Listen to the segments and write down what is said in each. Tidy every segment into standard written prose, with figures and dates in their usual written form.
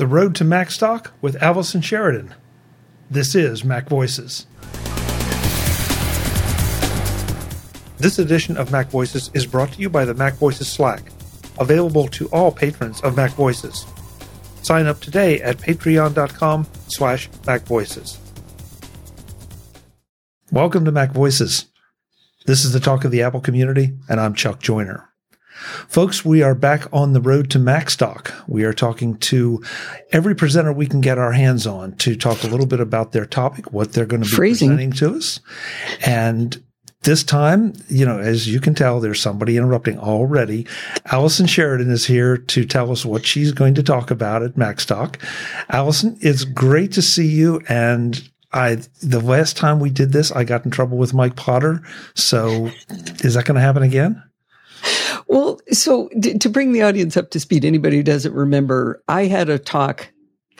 The Road to Macstock with Allison Sheridan. This is Mac Voices. This edition of Mac Voices is brought to you by the Mac Voices Slack, available to all patrons of Mac Voices. Sign up today at patreon.com/MacVoices. Welcome to Mac Voices. This is the talk of the Apple community, and I'm Chuck Joyner. Folks, we are back on the road to Macstock. We are talking to every presenter we can get our hands on to talk a little bit about their topic, what they're going to be presenting to us. And this time, you know, as you can tell, there's somebody interrupting already. Allison Sheridan is here to tell us what she's going to talk about at Macstock. Allison, it's great to see you. And the last time we did this, I got in trouble with Mike Potter. So is that going to happen again? Well, so to bring the audience up to speed, anybody who doesn't remember, I had a talk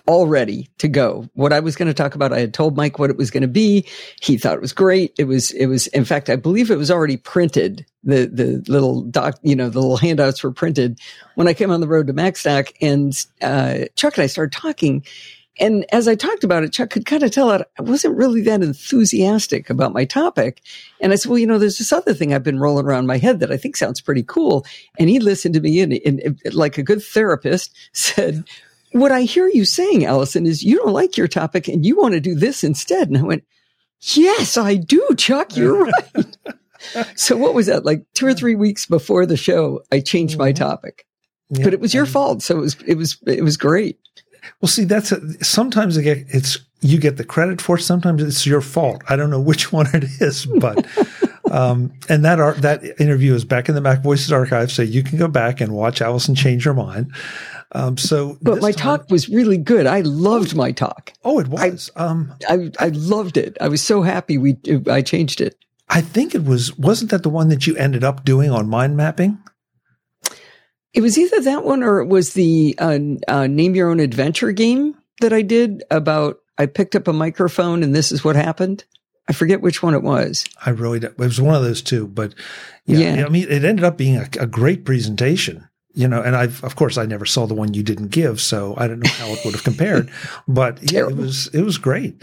all ready to go. What I was going to talk about, I had told Mike what it was going to be. He thought it was great. It was, in fact, I believe it was already printed. The little doc, you know, the little handouts were printed when I came on the road to Macstock, and Chuck and I started talking. And as I talked about it, Chuck could kind of tell that I wasn't really that enthusiastic about my topic. And I said, well, you know, there's this other thing I've been rolling around my head that I think sounds pretty cool. And he listened to me and like a good therapist said, what I hear you saying, Allison, is you don't like your topic and you want to do this instead. And I went, yes, I do, Chuck. You're right. So what was that? Like 2 or 3 weeks before the show, I changed my topic. Yep. But it was your fault. So it was great. Well, see, sometimes you get the credit for it. Sometimes it's your fault. I don't know which one it is, but and that interview is back in the Mac Voices archive, so you can go back and watch Allison change her mind. But my talk was really good. I loved my talk. Oh, it was. I loved it. I was so happy I changed it. I think it wasn't that the one that you ended up doing on mind mapping? It was either that one or it was the Name Your Own Adventure game that I did about I picked up a microphone and this is what happened. I forget which one it was. I really don't. It was one of those two. But yeah. I mean, it ended up being a great presentation, you know, and I never saw the one you didn't give. So I don't know how it would have compared, but yeah, it was great.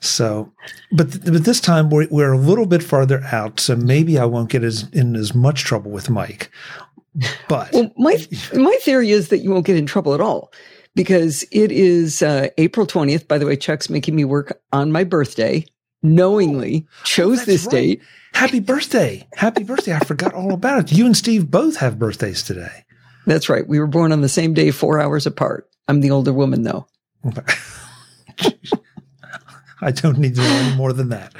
So, but this time we're a little bit farther out. So maybe I won't get in as much trouble with Mike. But well, my theory is that you won't get in trouble at all because it is April 20th. By the way, Chuck's making me work on my birthday, knowingly chose this date. Happy birthday. Happy birthday. I forgot all about it. You and Steve both have birthdays today. That's right. We were born on the same day, 4 hours apart. I'm the older woman, though. I don't need to know any more than that.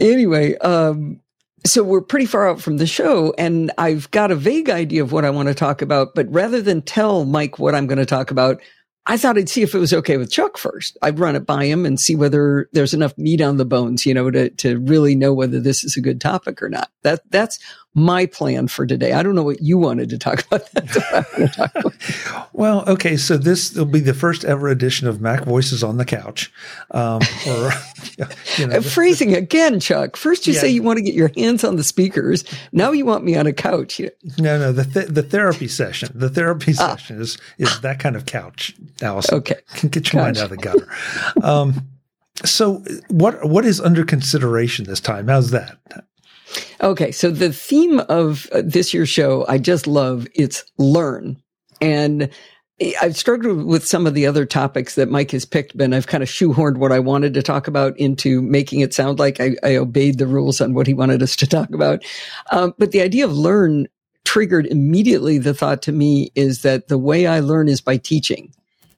Anyway, so we're pretty far out from the show, and I've got a vague idea of what I want to talk about. But rather than tell Mike what I'm going to talk about, I thought I'd see if it was okay with Chuck first. I'd run it by him and see whether there's enough meat on the bones, you know, to really know whether this is a good topic or not. That's my plan for today. I don't know what you wanted to talk about. That's what I want to talk about. Well, okay, so this will be the first ever edition of Mac Voices on the Couch. You know, phrasing again, Chuck. First you say you want to get your hands on the speakers. Now you want me on a couch. No, the therapy session. The therapy session is that kind of couch, Allison. Okay. Get your mind out of the gutter. So what is under consideration this time? How's that? Okay, so the theme of this year's show, I just love, it's learn. And I've struggled with some of the other topics that Mike has picked, but I've kind of shoehorned what I wanted to talk about into making it sound like I obeyed the rules on what he wanted us to talk about. But the idea of learn triggered immediately the thought to me is that the way I learn is by teaching.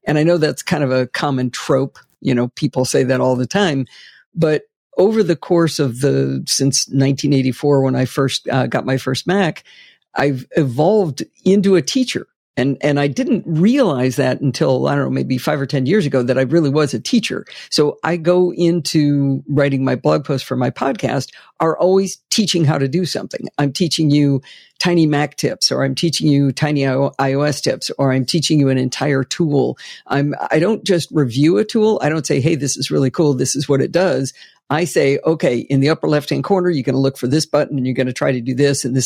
And I know that's kind of a common trope. You know, people say that all the time, but over the course of since 1984, when I first got my first Mac, I've evolved into a teacher. And I didn't realize that until, I don't know, maybe 5 or 10 years ago that I really was a teacher. So I go into writing my blog posts for my podcast are always teaching how to do something. I'm teaching you tiny Mac tips, or I'm teaching you tiny iOS tips, or I'm teaching you an entire tool. I don't just review a tool. I don't say, hey, this is really cool. This is what it does. I say, okay, in the upper left-hand corner, you're going to look for this button and you're going to try to do this. And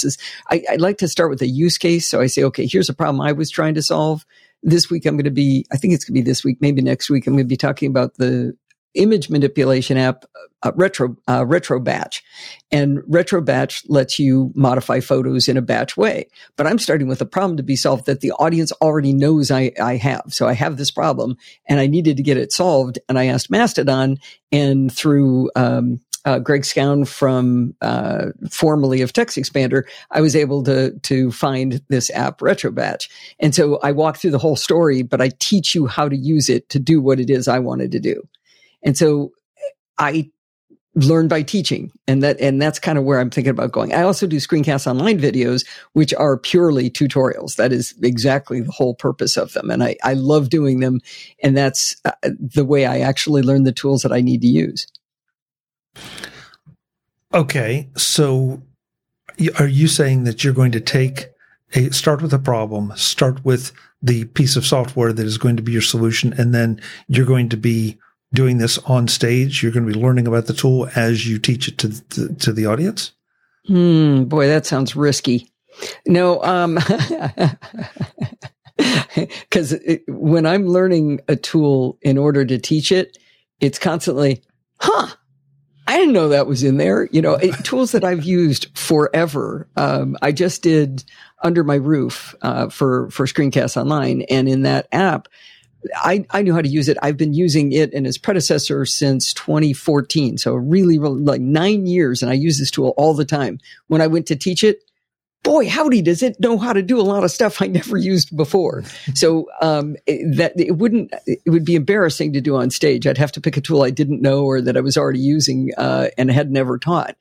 I like to start with a use case. So I say, okay, here's a problem I was trying to solve. This week, I'm going to be, I think it's going to be this week, maybe next week, I'm going to be talking about the image manipulation app, RetroBatch. And RetroBatch lets you modify photos in a batch way. But I'm starting with a problem to be solved that the audience already knows I have. So I have this problem and I needed to get it solved. And I asked Mastodon, and through, Greg Scown from, formerly of TextExpander, I was able to find this app RetroBatch. And so I walk through the whole story, but I teach you how to use it to do what it is I wanted to do. And so I learn by teaching, and that's kind of where I'm thinking about going. I also do Screencast Online videos, which are purely tutorials. That is exactly the whole purpose of them. And I love doing them. And that's the way I actually learn the tools that I need to use. Okay, so are you saying that you're going to start with a problem, start with the piece of software that is going to be your solution, and then you're going to be doing this on stage? You're going to be learning about the tool as you teach it to the audience? Boy, that sounds risky. No, because when I'm learning a tool in order to teach it, it's constantly, I didn't know that was in there. You know, tools that I've used forever. I just did Under My Roof for Screencast Online. And in that app, I knew how to use it. I've been using it and its predecessor since 2014. So really, really like 9 years. And I use this tool all the time. When I went to teach it, boy, howdy, does it know how to do a lot of stuff I never used before. So it would be embarrassing to do on stage. I'd have to pick a tool I didn't know or that I was already using and had never taught.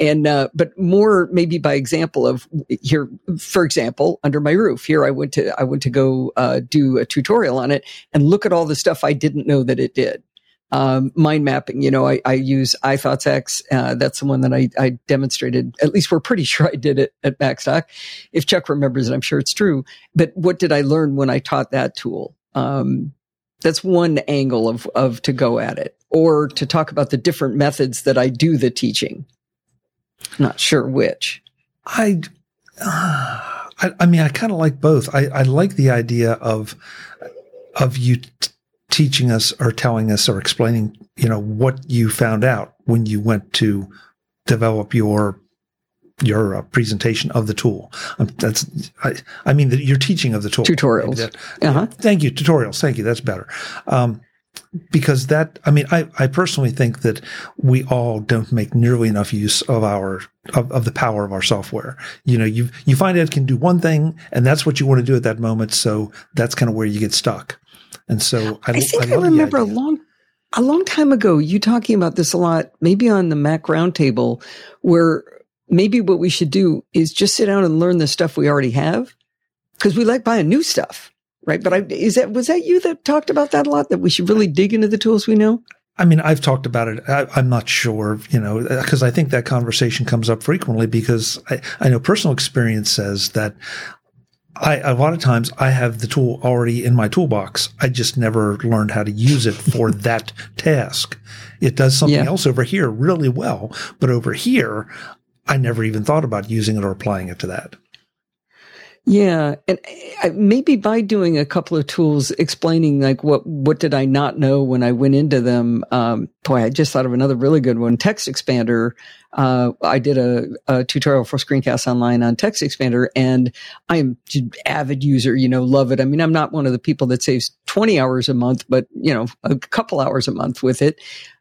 And but more maybe by example of here, for example, Under My Roof. Here I went to go do a tutorial on it and look at all the stuff I didn't know that it did. Mind mapping, you know, I use iThoughtsX. That's the one that I demonstrated. At least we're pretty sure I did it at Macstock. If Chuck remembers it, I'm sure it's true. But what did I learn when I taught that tool? That's one angle of to go at it, or to talk about the different methods that I do the teaching. Not sure which. I mean, I kind of like both. I like the idea of you teaching us or telling us or explaining, you know, what you found out when you went to develop your presentation of the tool. I mean, your teaching of the tool. Tutorials. Thank you. Tutorials. Thank you. That's better. Because I personally think that we all don't make nearly enough use of of the power of our software. You know, you find out it can do one thing and that's what you want to do at that moment. So that's kind of where you get stuck. And so I think I remember a long time ago, you talking about this a lot, maybe on the Mac Roundtable, where maybe what we should do is just sit down and learn the stuff we already have, because we like buying new stuff, right? But was that you that talked about that a lot, that we should really dig into the tools we know? I mean, I've talked about it. I'm not sure, you know, because I think that conversation comes up frequently, because I know personal experience says that a lot of times I have the tool already in my toolbox. I just never learned how to use it for that task. It does something else over here really well, but over here, I never even thought about using it or applying it to that. Yeah. And maybe by doing a couple of tools, explaining like what did I not know when I went into them? Boy, I just thought of another really good one. TextExpander. I did a tutorial for Screencast Online on TextExpander, and I am an avid user, you know, love it. I mean, I'm not one of the people that saves 20 hours a month, but you know, a couple hours a month with it.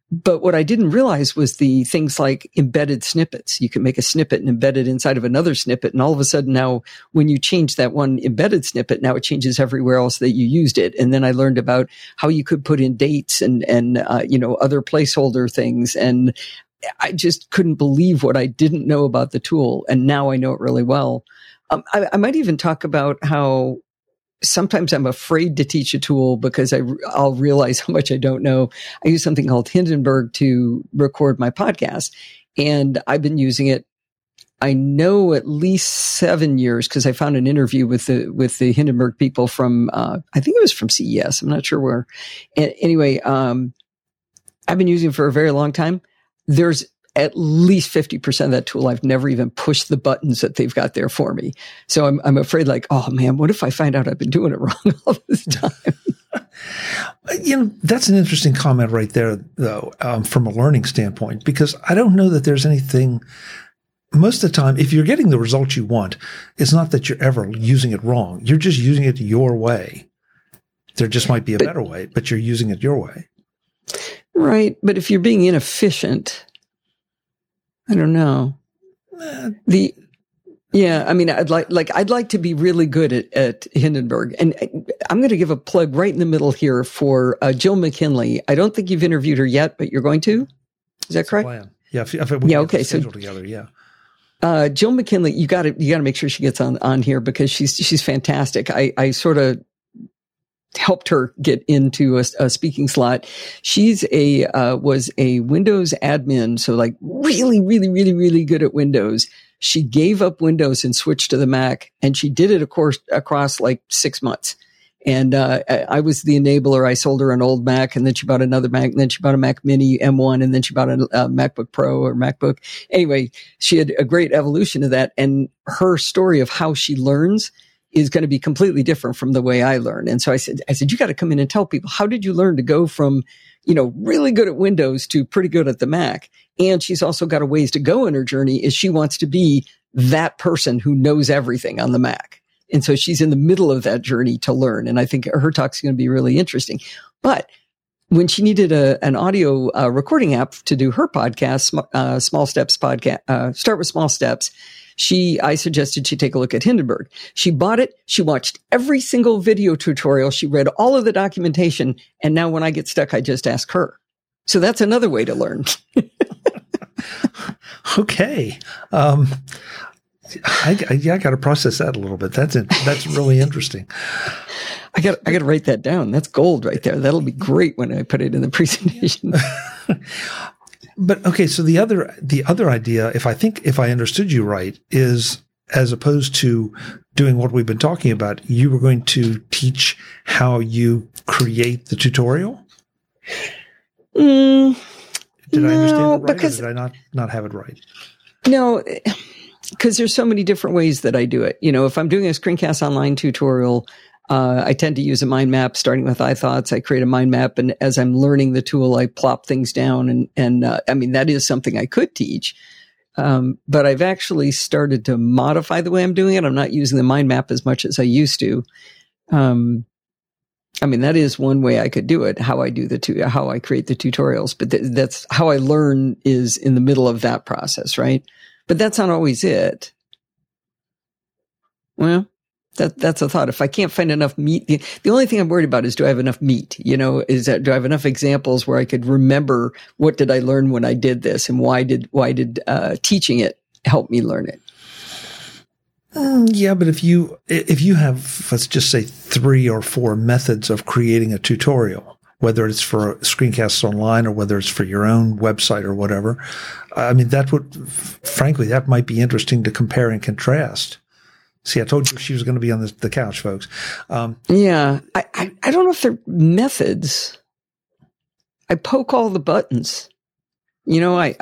But what I didn't realize was the things like embedded snippets. You can make a snippet and embed it inside of another snippet. And all of a sudden now, when you change that one embedded snippet, now it changes everywhere else that you used it. And then I learned about how you could put in dates and you know, other placeholder things. And I just couldn't believe what I didn't know about the tool. And now I know it really well. I might even talk about how sometimes I'm afraid to teach a tool because I'll realize how much I don't know. I use something called Hindenburg to record my podcast, and I've been using it, I know, at least 7 years, because I found an interview with the Hindenburg people from, I think it was from CES. I'm not sure where. Anyway, I've been using it for a very long time. There's at least 50% of that tool, I've never even pushed the buttons that they've got there for me. So I'm afraid, like, oh man, what if I find out I've been doing it wrong all this time? You know, that's an interesting comment right there, though, from a learning standpoint, because I don't know that there's anything. Most of the time, if you're getting the results you want, it's not that you're ever using it wrong. You're just using it your way. There just might be a better way, but you're using it your way. Right. But if you're being inefficient, I don't know. I'd like to be really good at Hindenburg. And I'm going to give a plug right in the middle here for Jill McKinley. I don't think you've interviewed her yet, but you're going to? Is that correct? Plan. Yeah. Okay. So together, yeah. Jill McKinley, you got to make sure she gets on here because she's fantastic. I sort of helped her get into a speaking slot. She's was a Windows admin. So like really, really, really, really good at Windows. She gave up Windows and switched to the Mac, and she did it, of course, across like 6 months. And I was the enabler. I sold her an old Mac, and then she bought another Mac, and then she bought a Mac Mini M1, and then she bought a MacBook Pro or MacBook. Anyway, she had a great evolution of that, and her story of how she learns is going to be completely different from the way I learn. And so I said, you got to come in and tell people, how did you learn to go from, you know, really good at Windows to pretty good at the Mac? And she's also got a ways to go in her journey is she wants to be that person who knows everything on the Mac. And so she's in the middle of that journey to learn. And I think her talk's going to be really interesting. But when she needed an audio recording app to do her podcast, Small Steps podcast, Start with Small Steps, I suggested she take a look at Hindenburg. She bought it. She watched every single video tutorial. She read all of the documentation. And now when I get stuck, I just ask her. So that's another way to learn. Okay. I got to process that a little bit. That's really interesting. I got to write that down. That's gold right there. That'll be great when I put it in the presentation. But okay, so the other idea, if I understood you right, is as opposed to doing what we've been talking about, you were going to teach how you create the tutorial. Did I understand it right? Because or did I not have it right? No. Because there's so many different ways that I do it. You know, if I'm doing a Screencast Online tutorial, I tend to use a mind map, starting with iThoughts. I create a mind map, and as I'm learning the tool, I plop things down. And I mean, that is something I could teach. But I've actually started to modify the way I'm doing it. I'm not using the mind map as much as I used to. I mean, that is one way I could do it, how I create the tutorials. But that's how I learn is in the middle of that process, right? But that's not always it. Well, that's a thought. If I can't find enough meat, the only thing I'm worried about is, do I have enough meat? You know, do I have enough examples where I could remember what did I learn when I did this, and why did teaching it help me learn it? Yeah, but if you have, let's just say, 3 or 4 methods of creating a tutorial, whether it's for Screencasts Online or whether it's for your own website or whatever. I mean, that might be interesting to compare and contrast. See, I told you she was going to be on the couch, folks. I don't know if they're methods. I poke all the buttons. You know, I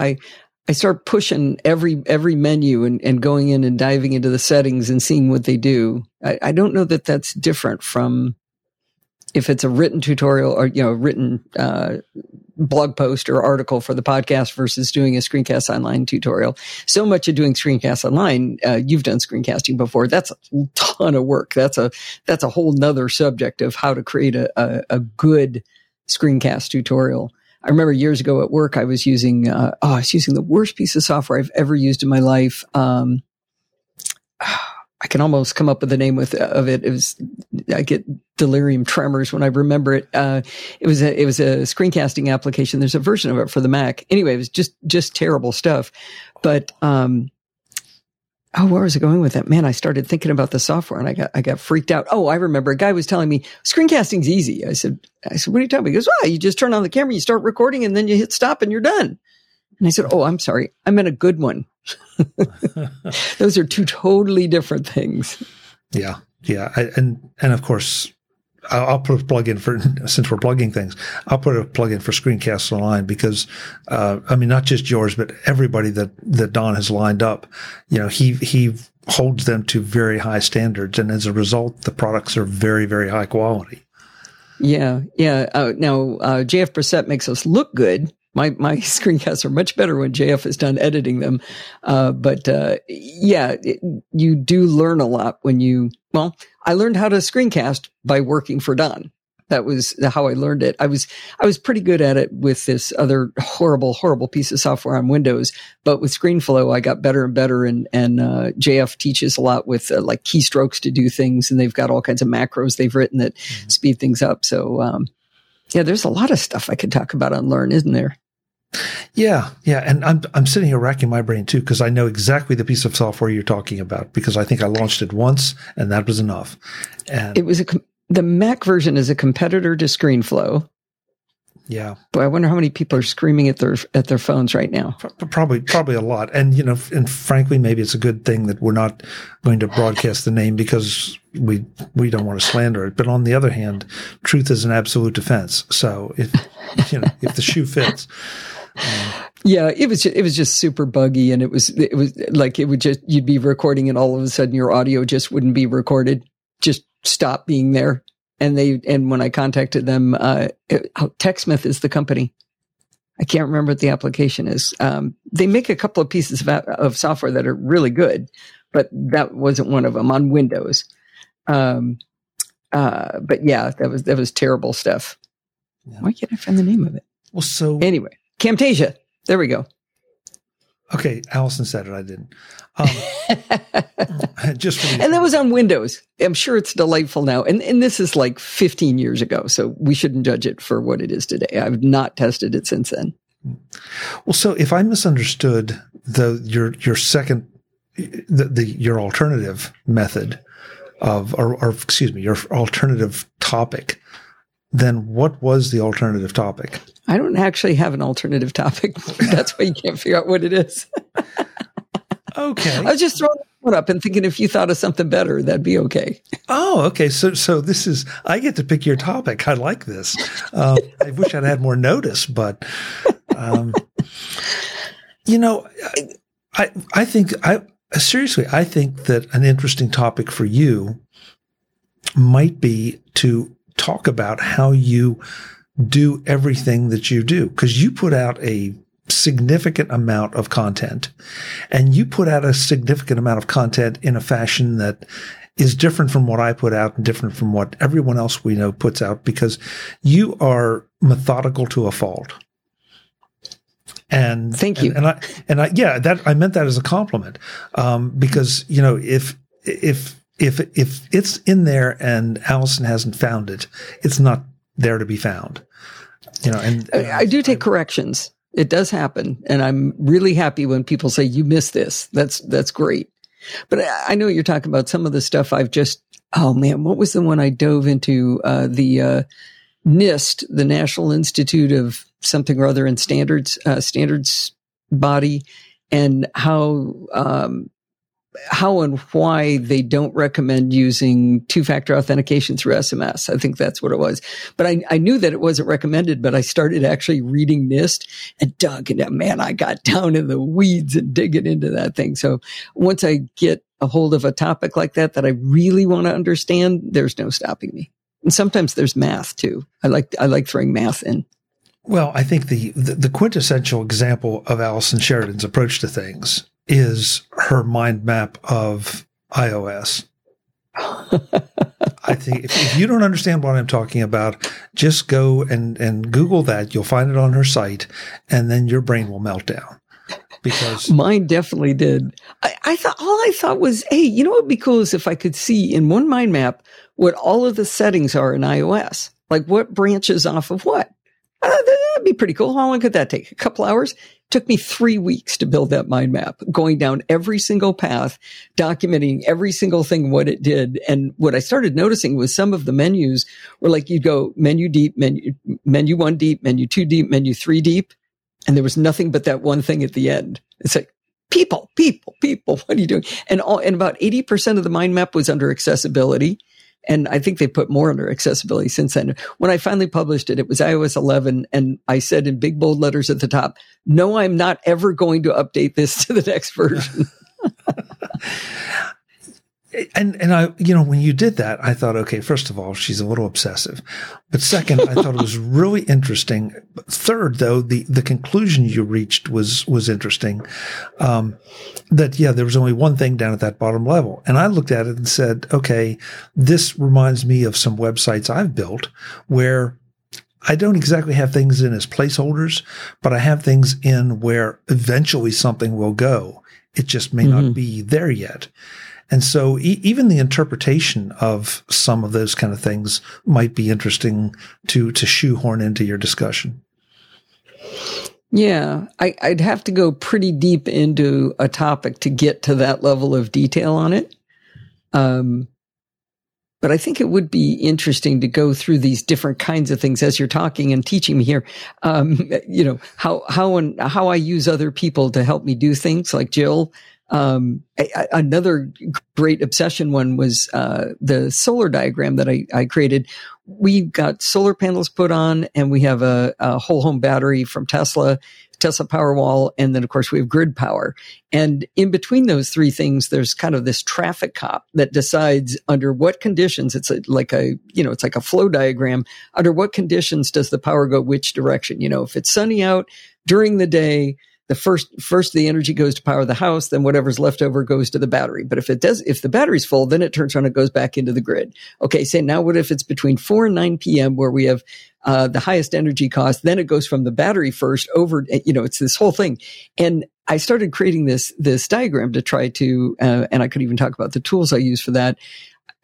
start pushing every menu and going in and diving into the settings and seeing what they do. I don't know that that's different from... if it's a written tutorial or, you know, written blog post or article for the podcast versus doing a Screencast Online tutorial. So much of doing Screencast Online, you've done screencasting before. That's a ton of work. That's a whole nother subject of how to create a good screencast tutorial. I remember years ago at work, I was using, the worst piece of software I've ever used in my life. I can almost come up with the name of it. I get delirium tremors when I remember it. It was a screencasting application. There's a version of it for the Mac. Anyway, it was just terrible stuff. But where was I going with that? Man, I started thinking about the software and I got freaked out. Oh, I remember a guy was telling me screencasting's easy. I said, what are you talking about? He goes, well, you just turn on the camera, you start recording, and then you hit stop and you're done. And I said, oh, I'm sorry. I meant a good one. Those are 2 totally different things. Yeah. And of course, I'll put a plug in for, since we're plugging things, I'll put a plug in for Screencast Online because, I mean, not just yours, but everybody that Don has lined up, you know, he holds them to very high standards. And as a result, the products are very, very high quality. Yeah. Yeah. Now, JF Percept makes us look good. My screencasts are much better when JF is done editing them. But you do learn a lot when you, well, I learned how to screencast by working for Don. That was how I learned it. I was pretty good at it with this other horrible, horrible piece of software on Windows. But with ScreenFlow, I got better and better. And JF teaches a lot with like keystrokes to do things. And they've got all kinds of macros they've written that speed things up. So, yeah, there's a lot of stuff I could talk about on Learn, isn't there? Yeah. And I'm sitting here racking my brain too, because I know exactly the piece of software you're talking about, because I think I launched it once and that was enough. And it was the Mac version is a competitor to ScreenFlow. Yeah. But I wonder how many people are screaming at their phones right now. Probably a lot. And, you know, and frankly, maybe it's a good thing that we're not going to broadcast the name because we don't want to slander it. But on the other hand, truth is an absolute defense. So if the shoe fits. Yeah, it was just super buggy, and it was like it would just, you'd be recording and all of a sudden your audio just wouldn't be recorded, just stop being there. And when I contacted them, TechSmith is the company. I can't remember what the application is. They make a couple of pieces of software that are really good, but that wasn't one of them on Windows. But yeah, that was terrible stuff. Yeah. Why can't I find the name of it? Well, so anyway. Camtasia. There we go. Okay. Allison said it. I didn't. And that was on Windows. I'm sure it's delightful now. And this is like 15 years ago. So we shouldn't judge it for what it is today. I've not tested it since then. Well, so if I misunderstood your alternative method your alternative topic, then what was the alternative topic? I don't actually have an alternative topic. That's why you can't figure out what it is. Okay. I was just throwing one up and thinking if you thought of something better, that'd be okay. Oh, okay. So this is, I get to pick your topic. I like this. I wish I'd had more notice, but, you know, I think that an interesting topic for you might be to talk about how you do everything that you do, because you put out a significant amount of content, and you put out a significant amount of content in a fashion that is different from what I put out and different from what everyone else we know puts out, because you are methodical to a fault. And thank you. And I yeah, that I meant that as a compliment. Because, you know, if it's in there and Allison hasn't found it, it's not there to be found, you know. And I do take corrections. It does happen, and I'm really happy when people say you missed this. That's great. But I know you're talking about some of the stuff I've just. Oh man, what was the one I dove into? The NIST, the National Institute of something or other in standards body, and how and why they don't recommend using two-factor authentication through SMS. I think that's what it was. But I knew that it wasn't recommended, but I started actually reading NIST and dug into, man, I got down in the weeds and digging into that thing. So once I get a hold of a topic like that I really want to understand, there's no stopping me. And sometimes there's math too. I like throwing math in. Well, I think the quintessential example of Allison Sheridan's approach to things is her mind map of iOS. I think if you don't understand what I'm talking about, just go and Google that. You'll find it on her site, and then your brain will melt down. Because mine definitely did. I thought was, hey, you know what would be cool is if I could see in one mind map what all of the settings are in iOS, like what branches off of what. That'd be pretty cool. How long could that take? A couple hours? It took me 3 weeks to build that mind map, going down every single path, documenting every single thing, what it did. And what I started noticing was some of the menus were like, you'd go menu deep, menu one deep, menu two deep, menu three deep. And there was nothing but that one thing at the end. It's like, people, what are you doing? And about 80% of the mind map was under accessibility. And I think they put more under accessibility since then. When I finally published it, it was iOS 11. And I said in big, bold letters at the top, no, I'm not ever going to update this to the next version. And I, you know, when you did that, I thought, okay, first of all, she's a little obsessive. But second, I thought it was really interesting. Third, though, the conclusion you reached was interesting. That, yeah, there was only one thing down at that bottom level. And I looked at it and said, okay, this reminds me of some websites I've built where I don't exactly have things in as placeholders, but I have things in where eventually something will go. It just may not be there yet. And so even the interpretation of some of those kind of things might be interesting to shoehorn into your discussion. Yeah, I'd have to go pretty deep into a topic to get to that level of detail on it. But I think it would be interesting to go through these different kinds of things as you're talking and teaching me here. You know, how I use other people to help me do things, like Jill. Another great obsession one was, the solar diagram that I created. We got solar panels put on, and we have a whole home battery from Tesla Powerwall. And then, of course, we have grid power. And in between those three things, there's kind of this traffic cop that decides under what conditions, it's like a flow diagram. Under what conditions does the power go which direction? You know, if it's sunny out during the day, the first the energy goes to power the house, then whatever's left over goes to the battery. But if the battery's full, then it turns on, it goes back into the grid. Okay, so now what if it's between 4 and 9 p.m. where we have the highest energy cost, then it goes from the battery first over, you know, it's this whole thing. And I started creating this diagram to try to, and I could even talk about the tools I use for that.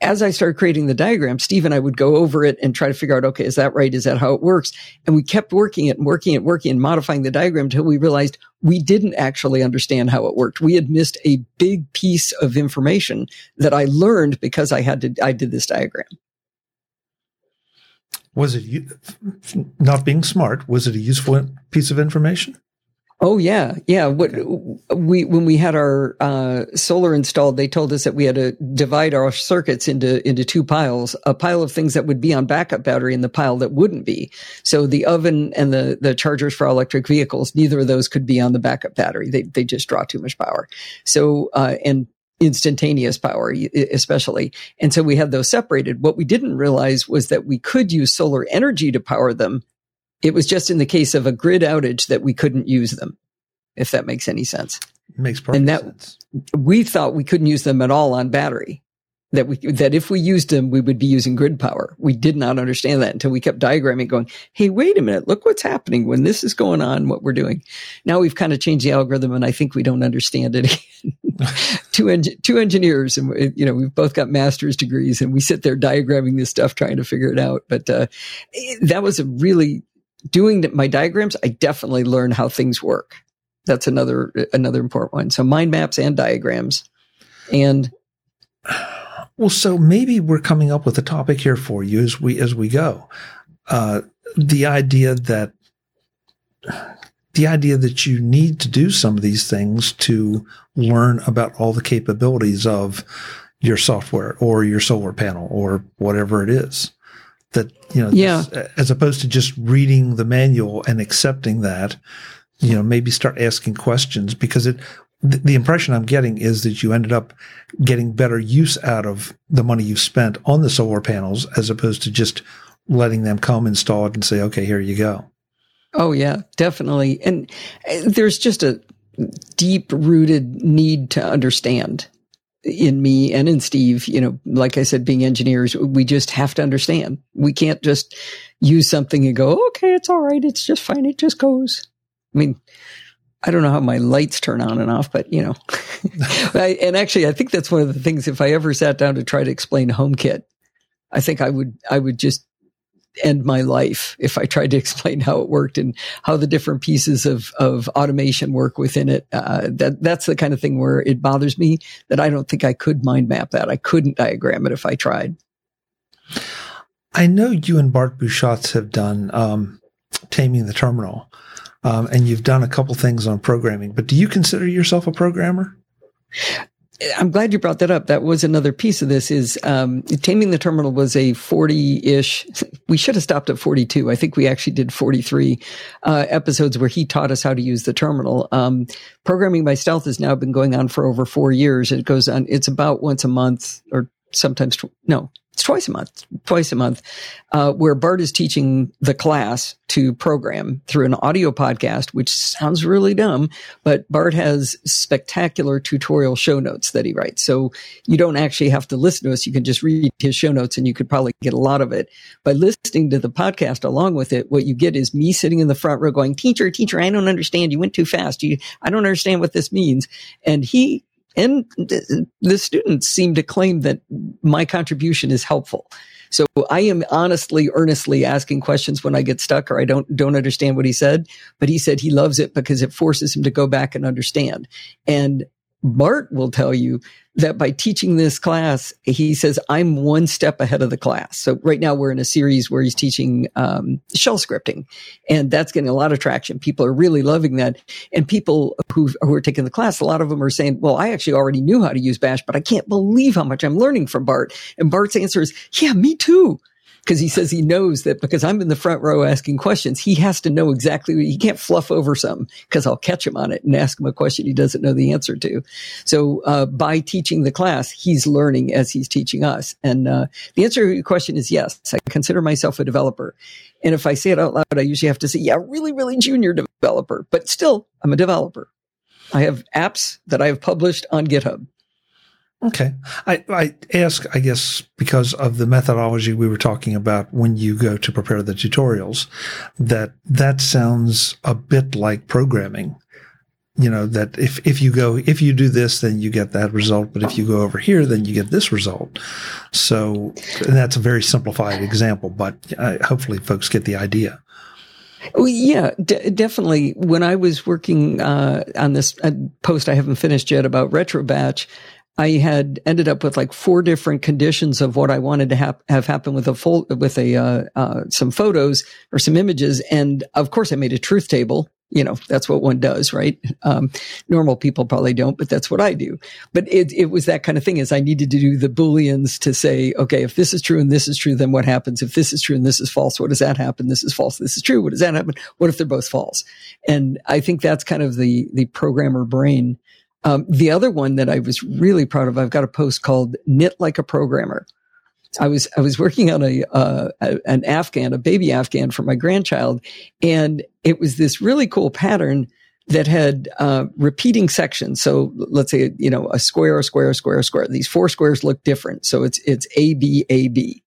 As I started creating the diagram, Steve and I would go over it and try to figure out, okay, is that right? Is that how it works? And we kept working it, and modifying the diagram until we realized we didn't actually understand how it worked. We had missed a big piece of information that I learned because I did this diagram. Was it, you not being smart, was it a useful piece of information? Oh, yeah. Yeah. When we had our solar installed, they told us that we had to divide our circuits into two piles, a pile of things that would be on backup battery and the pile that wouldn't be. So the oven and the chargers for our electric vehicles, neither of those could be on the backup battery. They just draw too much power. So, and instantaneous power, especially. And so we had those separated. What we didn't realize was that we could use solar energy to power them. It was just in the case of a grid outage that we couldn't use them, if that makes any sense. Makes perfect sense. We thought we couldn't use them at all on battery, that if we used them, we would be using grid power. We did not understand that until we kept diagramming, going, hey, wait a minute, look what's happening when this is going on, what we're doing. Now we've kind of changed the algorithm, and I think we don't understand it again. Two engineers, and you know, we've both got master's degrees, and we sit there diagramming this stuff, trying to figure it out. But that was a really... Doing my diagrams, I definitely learn how things work. That's another important one. So mind maps and diagrams. And well, so maybe we're coming up with a topic here for you as we go. The idea that you need to do some of these things to learn about all the capabilities of your software or your solar panel or whatever it is. That, you know, yeah. This, as opposed to just reading the manual and accepting that, you know, maybe start asking questions, because the impression I'm getting is that you ended up getting better use out of the money you spent on the solar panels as opposed to just letting them come installed and say, okay, here you go. Oh, yeah, definitely. And there's just a deep-rooted need to understand in me and in Steve, you know, like I said, being engineers, we just have to understand. We can't just use something and go, okay, it's all right. It's just fine. It just goes. I mean, I don't know how my lights turn on and off, but you know, and actually I think that's one of the things, if I ever sat down to try to explain HomeKit, I think I would just end my life if I tried to explain how it worked and how the different pieces of automation work within it. That's the kind of thing where it bothers me that I don't think I could mind map that. I couldn't diagram it if I tried. I know you and Bart Busschots have done Taming the Terminal, and you've done a couple things on programming, but do you consider yourself a programmer? I'm glad you brought that up. That was another piece of this is, Taming the Terminal was a 40-ish. We should have stopped at 42. I think we actually did 43 episodes where he taught us how to use the terminal. Programming by Stealth has now been going on for over 4 years. It goes on. It's about once a month or sometimes, it's twice a month, where Bart is teaching the class to program through an audio podcast, which sounds really dumb, but Bart has spectacular tutorial show notes that he writes. So you don't actually have to listen to us. You can just read his show notes and you could probably get a lot of it. By listening to the podcast along with it, what you get is me sitting in the front row going, teacher, I don't understand. You went too fast. I don't understand what this means. And he... and the students seem to claim that my contribution is helpful. So I am honestly, earnestly asking questions when I get stuck or I don't understand what he said. But he said he loves it because it forces him to go back and understand. And Bart will tell you that by teaching this class, he says, I'm one step ahead of the class. So right now we're in a series where he's teaching shell scripting, and that's getting a lot of traction. People are really loving that. And people who are taking the class, a lot of them are saying, well, I actually already knew how to use Bash, but I can't believe how much I'm learning from Bart. And Bart's answer is, yeah, me too. Because he says he knows that because I'm in the front row asking questions, he has to know exactly what he can't fluff over something because I'll catch him on it and ask him a question he doesn't know the answer to. So by teaching the class, he's learning as he's teaching us. And the answer to your question is yes. I consider myself a developer. And if I say it out loud, I usually have to say, yeah, really, really junior developer. But still, I'm a developer. I have apps that I have published on GitHub. Okay. I ask, I guess, because of the methodology we were talking about when you go to prepare the tutorials, that sounds a bit like programming. You know, that if you do this, then you get that result. But if you go over here, then you get this result. So that's a very simplified example, but hopefully folks get the idea. Well, yeah, definitely. When I was working on this post I haven't finished yet about RetroBatch, I had ended up with like 4 different conditions of what I wanted to have happen with some photos or some images. And of course I made a truth table. You know, that's what one does, right? Normal people probably don't, but that's what I do. But it was that kind of thing is I needed to do the Booleans to say, okay, if this is true and this is true, then what happens? If this is true and this is false, what does that happen? This is false. This is true. What does that happen? What if they're both false? And I think that's kind of the programmer brain. The other one that I was really proud of, I've got a post called Knit Like a Programmer. I was working on a baby Afghan for my grandchild, and it was this really cool pattern that had repeating sections. So let's say, you know, a square, a square, a square, a square. These 4 squares look different. So it's A, B, A, B.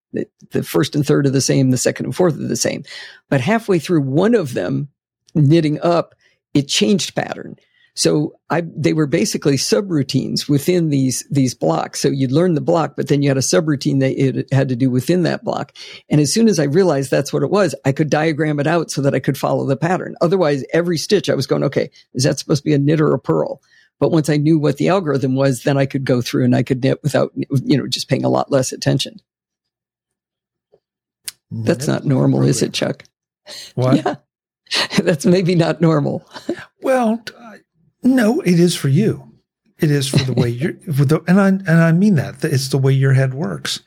The first and third are the same, the second and fourth are the same. But halfway through one of them knitting up, it changed pattern. So they were basically subroutines within these blocks. So you'd learn the block, but then you had a subroutine that it had to do within that block. And as soon as I realized that's what it was, I could diagram it out so that I could follow the pattern. Otherwise, every stitch I was going, okay, is that supposed to be a knit or a purl? But once I knew what the algorithm was, then I could go through and I could knit without, you know, just paying a lot less attention. That's not normal, is it, Chuck? What? Yeah. That's maybe not normal. Well, no, it is for you. It is for the way I mean that. It's the way your head works.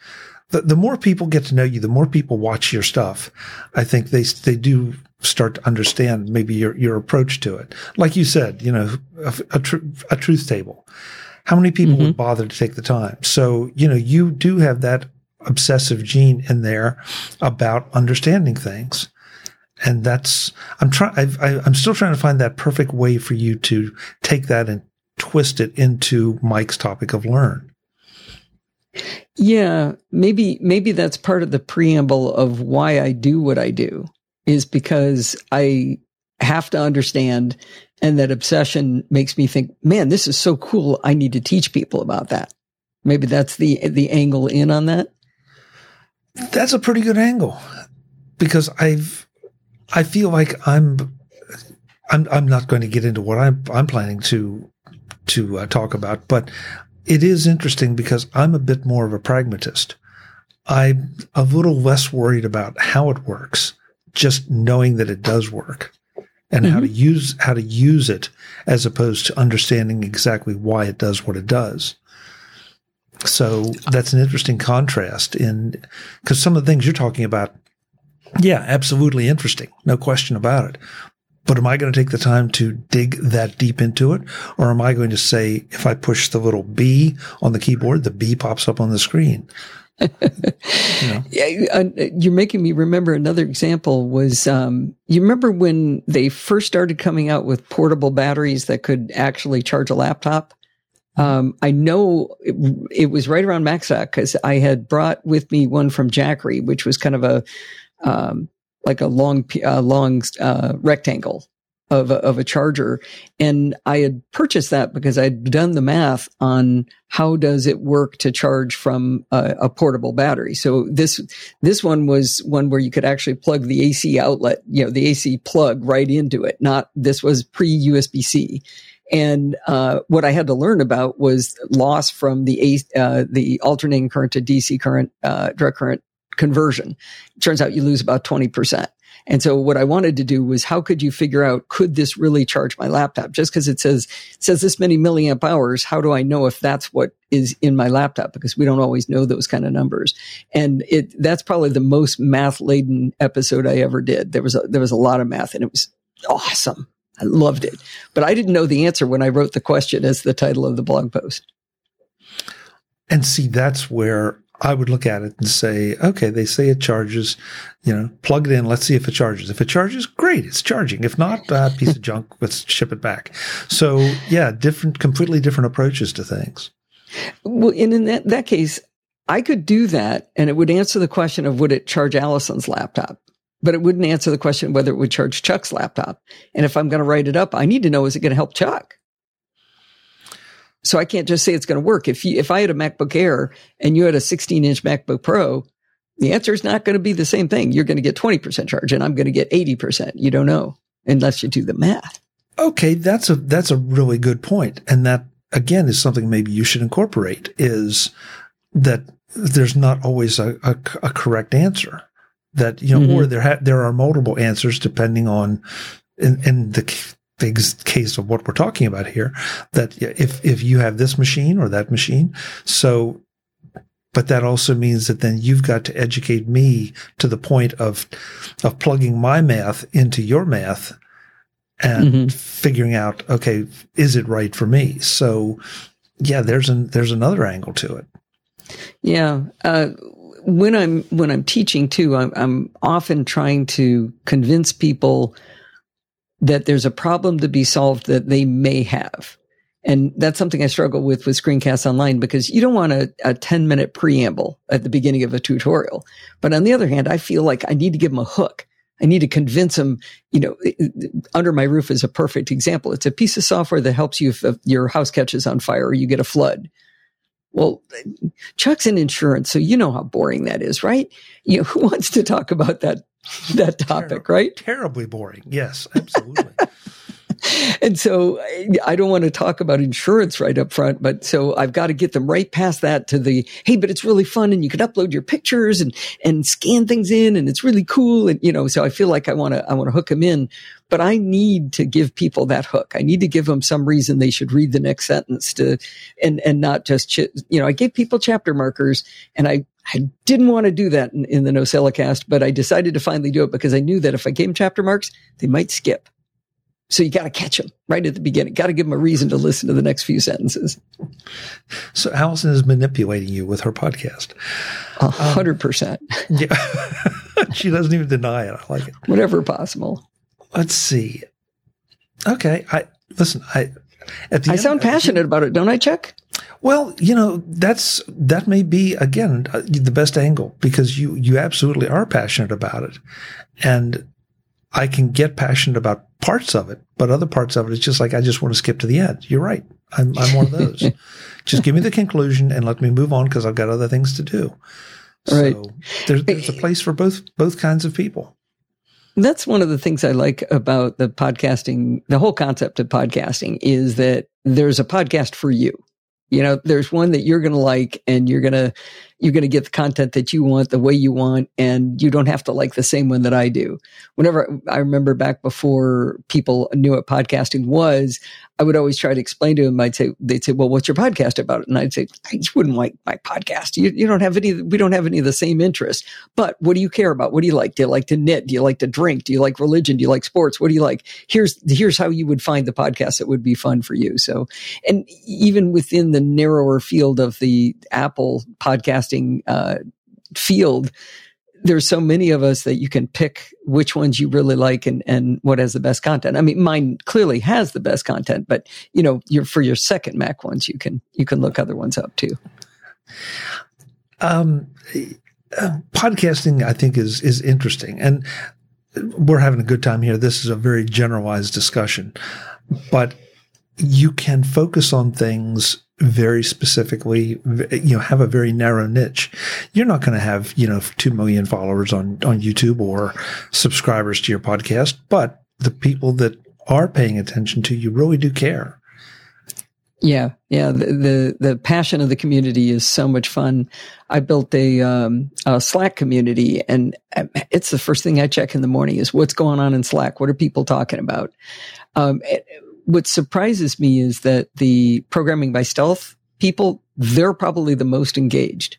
The more people get to know you, the more people watch your stuff, I think they do start to understand maybe your approach to it. Like you said, you know, a truth table. How many people would bother to take the time? So, you know, you do have that obsessive gene in there about understanding things. And that's, I'm still trying to find that perfect way for you to take that and twist it into Mike's topic of learn. Yeah. Maybe that's part of the preamble of why I do what I do is because I have to understand, and that obsession makes me think, man, this is so cool. I need to teach people about that. Maybe that's the angle in on that. That's a pretty good angle because I feel like I'm not going to get into what I'm planning to talk about, but it is interesting because I'm a bit more of a pragmatist. I'm a little less worried about how it works, just knowing that it does work and how to use it as opposed to understanding exactly why it does what it does. So that's an interesting contrast in, because some of the things you're talking about, yeah, absolutely interesting. No question about it. But am I going to take the time to dig that deep into it? Or am I going to say, if I push the little B on the keyboard, the B pops up on the screen? You're making me remember another example was, you remember when they first started coming out with portable batteries that could actually charge a laptop? I know it was right around Macstock because I had brought with me one from Jackery, which was kind of a, like a long rectangle of a charger. And I had purchased that because I'd done the math on how does it work to charge from a portable battery. So this one was one where you could actually plug the AC outlet, the AC plug right into it. This was pre-USB-C. And what I had to learn about was loss from the alternating current to DC current, direct current conversion. It turns out you lose about 20%. And so what I wanted to do was, how could you figure out, could this really charge my laptop? Just because it says this many milliamp hours, how do I know if that's what is in my laptop? Because we don't always know those kind of numbers. And that's probably the most math laden episode I ever did. There was a lot of math, and it was awesome. I loved it, but I didn't know the answer when I wrote the question as the title of the blog post. And see, that's where I would look at it and say, okay, they say it charges, plug it in. Let's see if it charges. If it charges, great, it's charging. If not, piece of junk, let's ship it back. So yeah, completely different approaches to things. Well, and in that case, I could do that and it would answer the question of, would it charge Allison's laptop? But it wouldn't answer the question whether it would charge Chuck's laptop. And if I'm going to write it up, I need to know, is it going to help Chuck? So I can't just say it's going to work. If I had a MacBook Air and you had a 16-inch MacBook Pro, the answer is not going to be the same thing. You're going to get 20% charge and I'm going to get 80%. You don't know unless you do the math. Okay, that's a really good point. And that, again, is something maybe you should incorporate, is that there's not always a correct answer. That, mm-hmm. or there are multiple answers depending on, in the case of what we're talking about here, that if you have this machine or that machine, so, but that also means that then you've got to educate me to the point of plugging my math into your math and figuring out, okay, is it right for me? So yeah, there's another angle to it. Yeah. When I'm teaching too, I'm often trying to convince people that there's a problem to be solved that they may have. And that's something I struggle with Screencast Online, because you don't want a 10-minute preamble at the beginning of a tutorial. But on the other hand, I feel like I need to give them a hook. I need to convince them, Under My Roof is a perfect example. It's a piece of software that helps you if your house catches on fire or you get a flood. Well, Chuck's in insurance, so you know how boring that is, right? Who wants to talk about that topic, right? Terribly boring. Yes, absolutely. And so I don't want to talk about insurance right up front, but so I've got to get them right past that to the, hey, but it's really fun and you can upload your pictures and scan things in and it's really cool. And, so I feel like I want to hook them in, but I need to give people that hook. I need to give them some reason they should read the next sentence and not just, I gave people chapter markers, and I didn't want to do that in the NosillaCast, but I decided to finally do it because I knew that if I gave them chapter marks, they might skip. So you got to catch them right at the beginning. Got to give them a reason to listen to the next few sentences. So Allison is manipulating you with her podcast. 100%. Yeah, she doesn't even deny it. I like it. Whatever possible. Let's see. Okay. I sound passionate about it, don't I, Chuck? Well, that may be, again, the best angle, because you absolutely are passionate about it. And I can get passionate about parts of it, but other parts of it, it's just like, I just want to skip to the end. You're right. I'm one of those. Just give me the conclusion and let me move on, because I've got other things to do. Right. So there's a place for both kinds of people. That's one of the things I like about the podcasting, the whole concept of podcasting, is that there's a podcast for you. There's one that you're going to like, and you're going to, You're going to get the content that you want, the way you want, and you don't have to like the same one that I do. Whenever I remember back before people knew what podcasting was, I would always try to explain to them. They'd say, well, what's your podcast about? And I'd say, you wouldn't like my podcast. You don't have any, we don't have any of the same interests, but what do you care about? What do you like? Do you like to knit? Do you like to drink? Do you like religion? Do you like sports? What do you like? Here's how you would find the podcast that would be fun for you. So, and even within the narrower field of the Apple podcasting field, there's so many of us that you can pick which ones you really like and what has the best content. I mean, mine clearly has the best content, but you know, for your second Mac ones, you can look other ones up too. Podcasting, I think, is interesting, and we're having a good time here. This is a very generalized discussion, but you can focus on things very specifically, you know, have a very narrow niche. You're not going to have, 2 million followers on YouTube or subscribers to your podcast, but the people that are paying attention to you really do care. Yeah. The passion of the community is so much fun. I built a Slack community, and it's the first thing I check in the morning is what's going on in Slack. What are people talking about? What surprises me is that the Programming by Stealth people, they're probably the most engaged.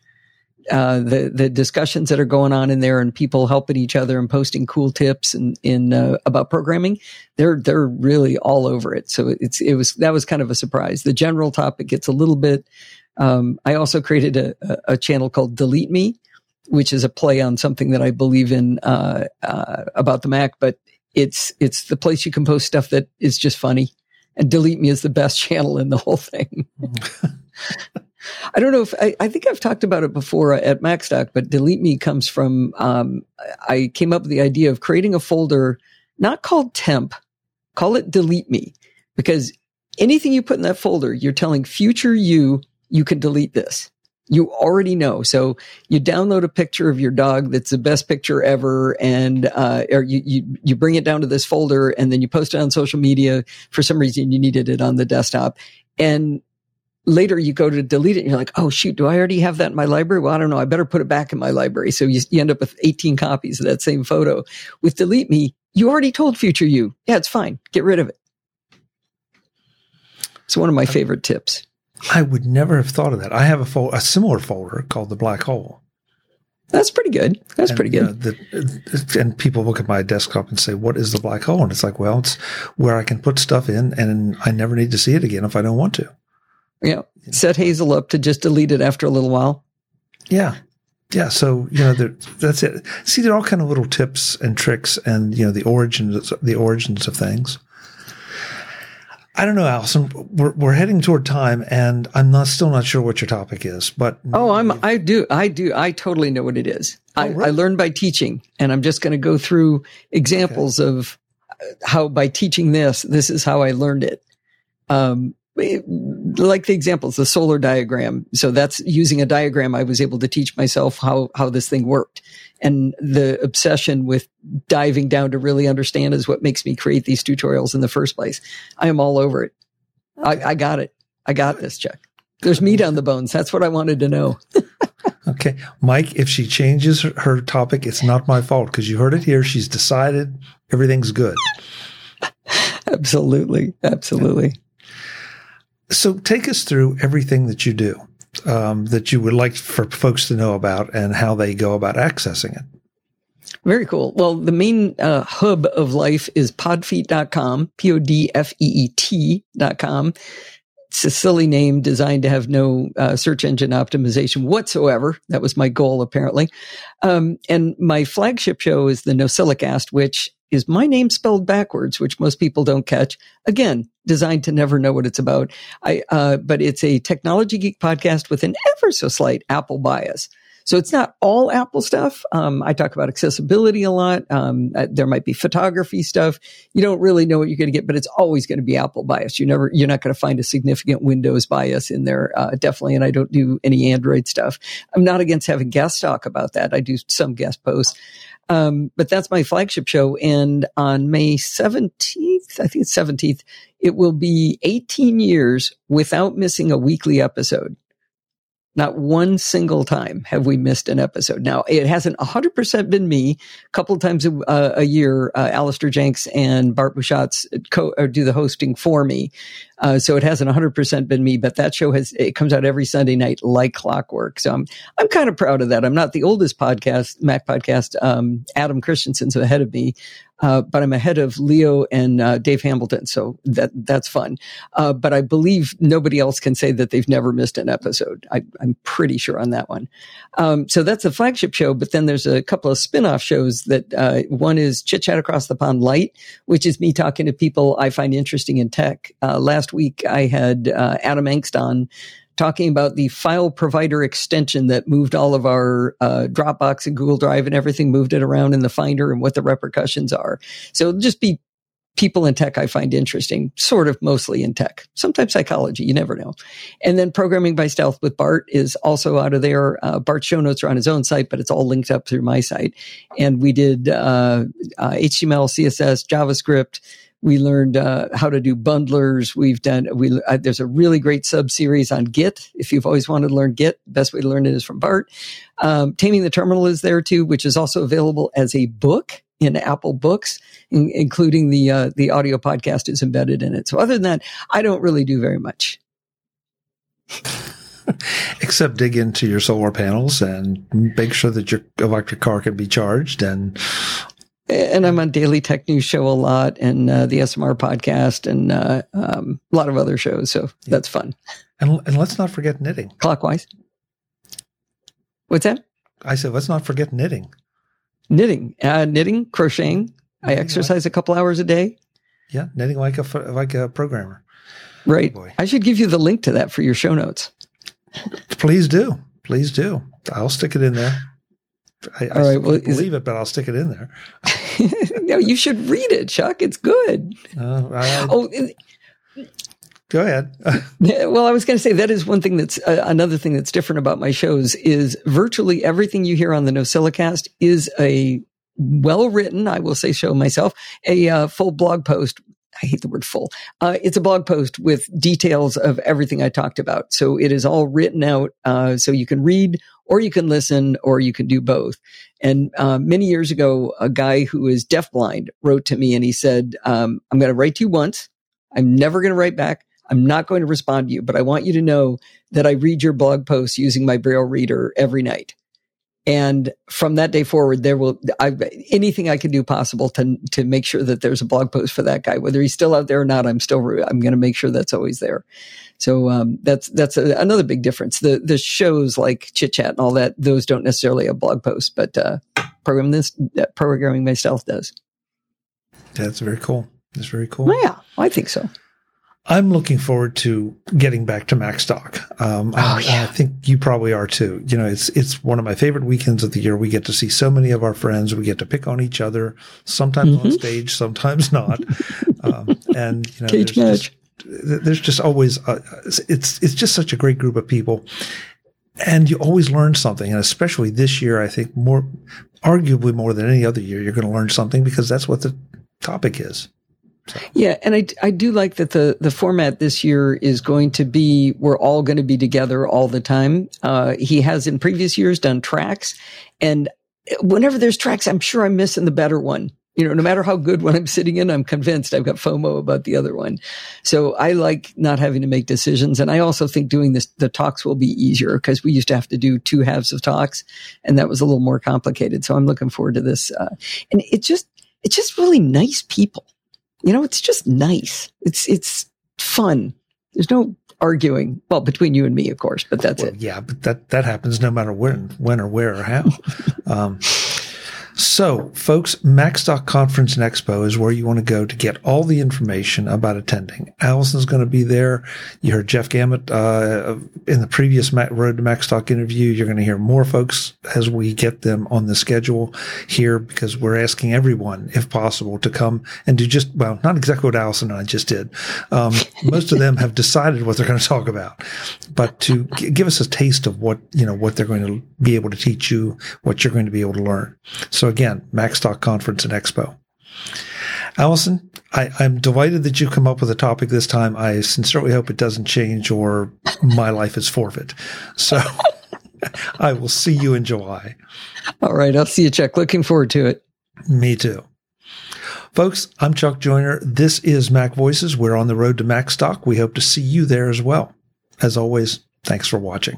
The discussions that are going on in there and people helping each other and posting cool tips and about programming, they're really all over it. So that was kind of a surprise. The general topic gets a little bit, I also created a channel called Delete Me, which is a play on something that I believe in, about the Mac, but it's the place you can post stuff that is just funny, and Delete Me is the best channel in the whole thing. I don't know if I think I've talked about it before at Macstock, but Delete Me comes from, I came up with the idea of creating a folder, not called temp, call it Delete Me, because anything you put in that folder, you're telling future you can delete this. You already know. So you download a picture of your dog that's the best picture ever, and or you bring it down to this folder, and then you post it on social media. For some reason, you needed it on the desktop, and later you go to delete it, and you're like, oh, shoot, do I already have that in my library? Well, I don't know. I better put it back in my library. So you end up with 18 copies of that same photo. With Delete Me, you already told future you, yeah, it's fine. Get rid of it. It's one of my favorite tips. I would never have thought of that. I have a similar folder called The Black Hole. That's pretty good. And people look at my desktop and say, what is The Black Hole? And it's like, well, it's where I can put stuff in, and I never need to see it again if I don't want to. Yeah. Set Hazel up to just delete it after a little while. Yeah. Yeah. So, that's it. See, there are all kind of little tips and tricks and, the origins of things. I don't know, Allison, we're heading toward time, and I'm still not sure what your topic is, but. Oh, I do. I totally know what it is. I learned by teaching, and I'm just going to go through examples of how by teaching this is how I learned it. Like the examples, the solar diagram. So that's using a diagram. I was able to teach myself how this thing worked. And the obsession with diving down to really understand is what makes me create these tutorials in the first place. I am all over it. Okay. I got it. I got this, Chuck. There's meat on the bones. That's what I wanted to know. Okay. Mike, if she changes her topic, it's not my fault, because you heard it here. She's decided everything's good. Absolutely. Absolutely. Yeah. So take us through everything that you do, that you would like for folks to know about and how they go about accessing it. Very cool. Well, the main hub of life is podfeet.com, podfeet.com. It's a silly name designed to have no search engine optimization whatsoever. That was my goal, apparently. And my flagship show is the NosillaCast, which is my name spelled backwards, which most people don't catch. Again, designed to never know what it's about. But it's a technology geek podcast with an ever so slight Apple bias. So it's not all Apple stuff. I talk about accessibility a lot. There might be photography stuff. You don't really know what you're going to get, but it's always going to be Apple bias. You're not going to find a significant Windows bias in there, definitely. And I don't do any Android stuff. I'm not against having guest talk about that. I do some guest posts. But that's my flagship show. And on May 17th, I think it's 17th, it will be 18 years without missing a weekly episode. Not one single time have we missed an episode. Now, it hasn't 100% been me. A couple of times a year, Alistair Jenks and Bart Busschots do the hosting for me. So it hasn't 100% been me, but that show it comes out every Sunday night like clockwork. So I'm kind of proud of that. I'm not the oldest podcast, Mac podcast. Adam Christensen's ahead of me, but I'm ahead of Leo and Dave Hambleton. So that's fun. But I believe nobody else can say that they've never missed an episode. I'm pretty sure on that one. So that's the flagship show, but then there's a couple of spin-off shows that, one is Chit Chat Across the Pond Light, which is me talking to people I find interesting in tech. Last week, I had Adam Angst on talking about the file provider extension that moved all of our Dropbox and Google Drive and everything, moved it around in the Finder and what the repercussions are. So it'll just be people in tech I find interesting, sort of mostly in tech, sometimes psychology, you never know. And then Programming by Stealth with Bart is also out of there. Bart's show notes are on his own site, but it's all linked up through my site. And we did HTML, CSS, JavaScript. We learned how to do bundlers. There's a really great sub-series on Git. If you've always wanted to learn Git, best way to learn it is from Bart. Taming the Terminal is there too, which is also available as a book in Apple Books, including the audio podcast is embedded in it. So other than that, I don't really do very much. Except dig into your solar panels and make sure that your electric car can be charged. And I'm on Daily Tech News Show a lot, and the SMR podcast, and a lot of other shows. So that's fun. And let's not forget knitting. Clockwise. What's that? I said, let's not forget knitting. Knitting, crocheting. Knitting, I exercise a couple hours a day. Yeah, knitting like a programmer. Right. Oh, I should give you the link to that for your show notes. Please do. I'll stick it in there. I believe it, but I'll stick it in there. No, you should read it, Chuck. It's good. Go ahead. Well, I was going to say that is one thing that's another thing that's different about my shows is virtually everything you hear on the NosillaCast is a well-written, I will say show myself, a full blog post. I hate the word full. It's a blog post with details of everything I talked about. So it is all written out. So you can read, or you can listen, or you can do both. And many years ago, a guy who is deafblind wrote to me and he said, I'm going to write to you once. I'm never going to write back. I'm not going to respond to you, but I want you to know that I read your blog posts using my Braille reader every night. And from that day forward, anything I can do possible to make sure that there's a blog post for that guy, whether he's still out there or not. I'm going to make sure that's always there. So that's another big difference. The shows like Chit Chat and all that, those don't necessarily have blog posts, but Programming myself does. That's very cool. Yeah, I think so. I'm looking forward to getting back to Macstock. I think you probably are too. You know, it's one of my favorite weekends of the year. We get to see so many of our friends. We get to pick on each other, sometimes on stage, sometimes not. And you know, there's just always it's just such a great group of people, and you always learn something. And especially this year, I think arguably more than any other year, you're going to learn something because that's what the topic is. So. Yeah, and I do like that the format this year is going to be we're all going to be together all the time. He has in previous years done tracks, and whenever there's tracks, I'm sure I'm missing the better one. You know, no matter how good one I'm sitting in, I'm convinced I've got FOMO about the other one. So I like not having to make decisions. And I also think doing this, the talks will be easier because we used to have to do two halves of talks, and that was a little more complicated. So I'm looking forward to this. And it's just really nice people. You know, it's just nice. It's fun. There's no arguing. Well, between you and me, of course, but that's it. Yeah, but that happens no matter when or where or how. So, folks, Macstock Conference and Expo is where you want to go to get all the information about attending. Allison's going to be there. You heard Jeff Gamet in the previous Road to Macstock interview. You're going to hear more folks as we get them on the schedule here because we're asking everyone, if possible, to come and do not exactly what Allison and I just did. Most of them have decided what they're going to talk about, but to give us a taste of what they're going to be able to teach you, what you're going to be able to learn. So, again, Macstock Conference and Expo. Allison, I'm delighted that you come up with a topic this time. I sincerely hope it doesn't change or my life is forfeit. So I will see you in July. All right. I'll see you, Chuck. Looking forward to it. Me too. Folks, I'm Chuck Joyner. This is Mac Voices. We're on the road to Macstock. We hope to see you there as well. As always, thanks for watching.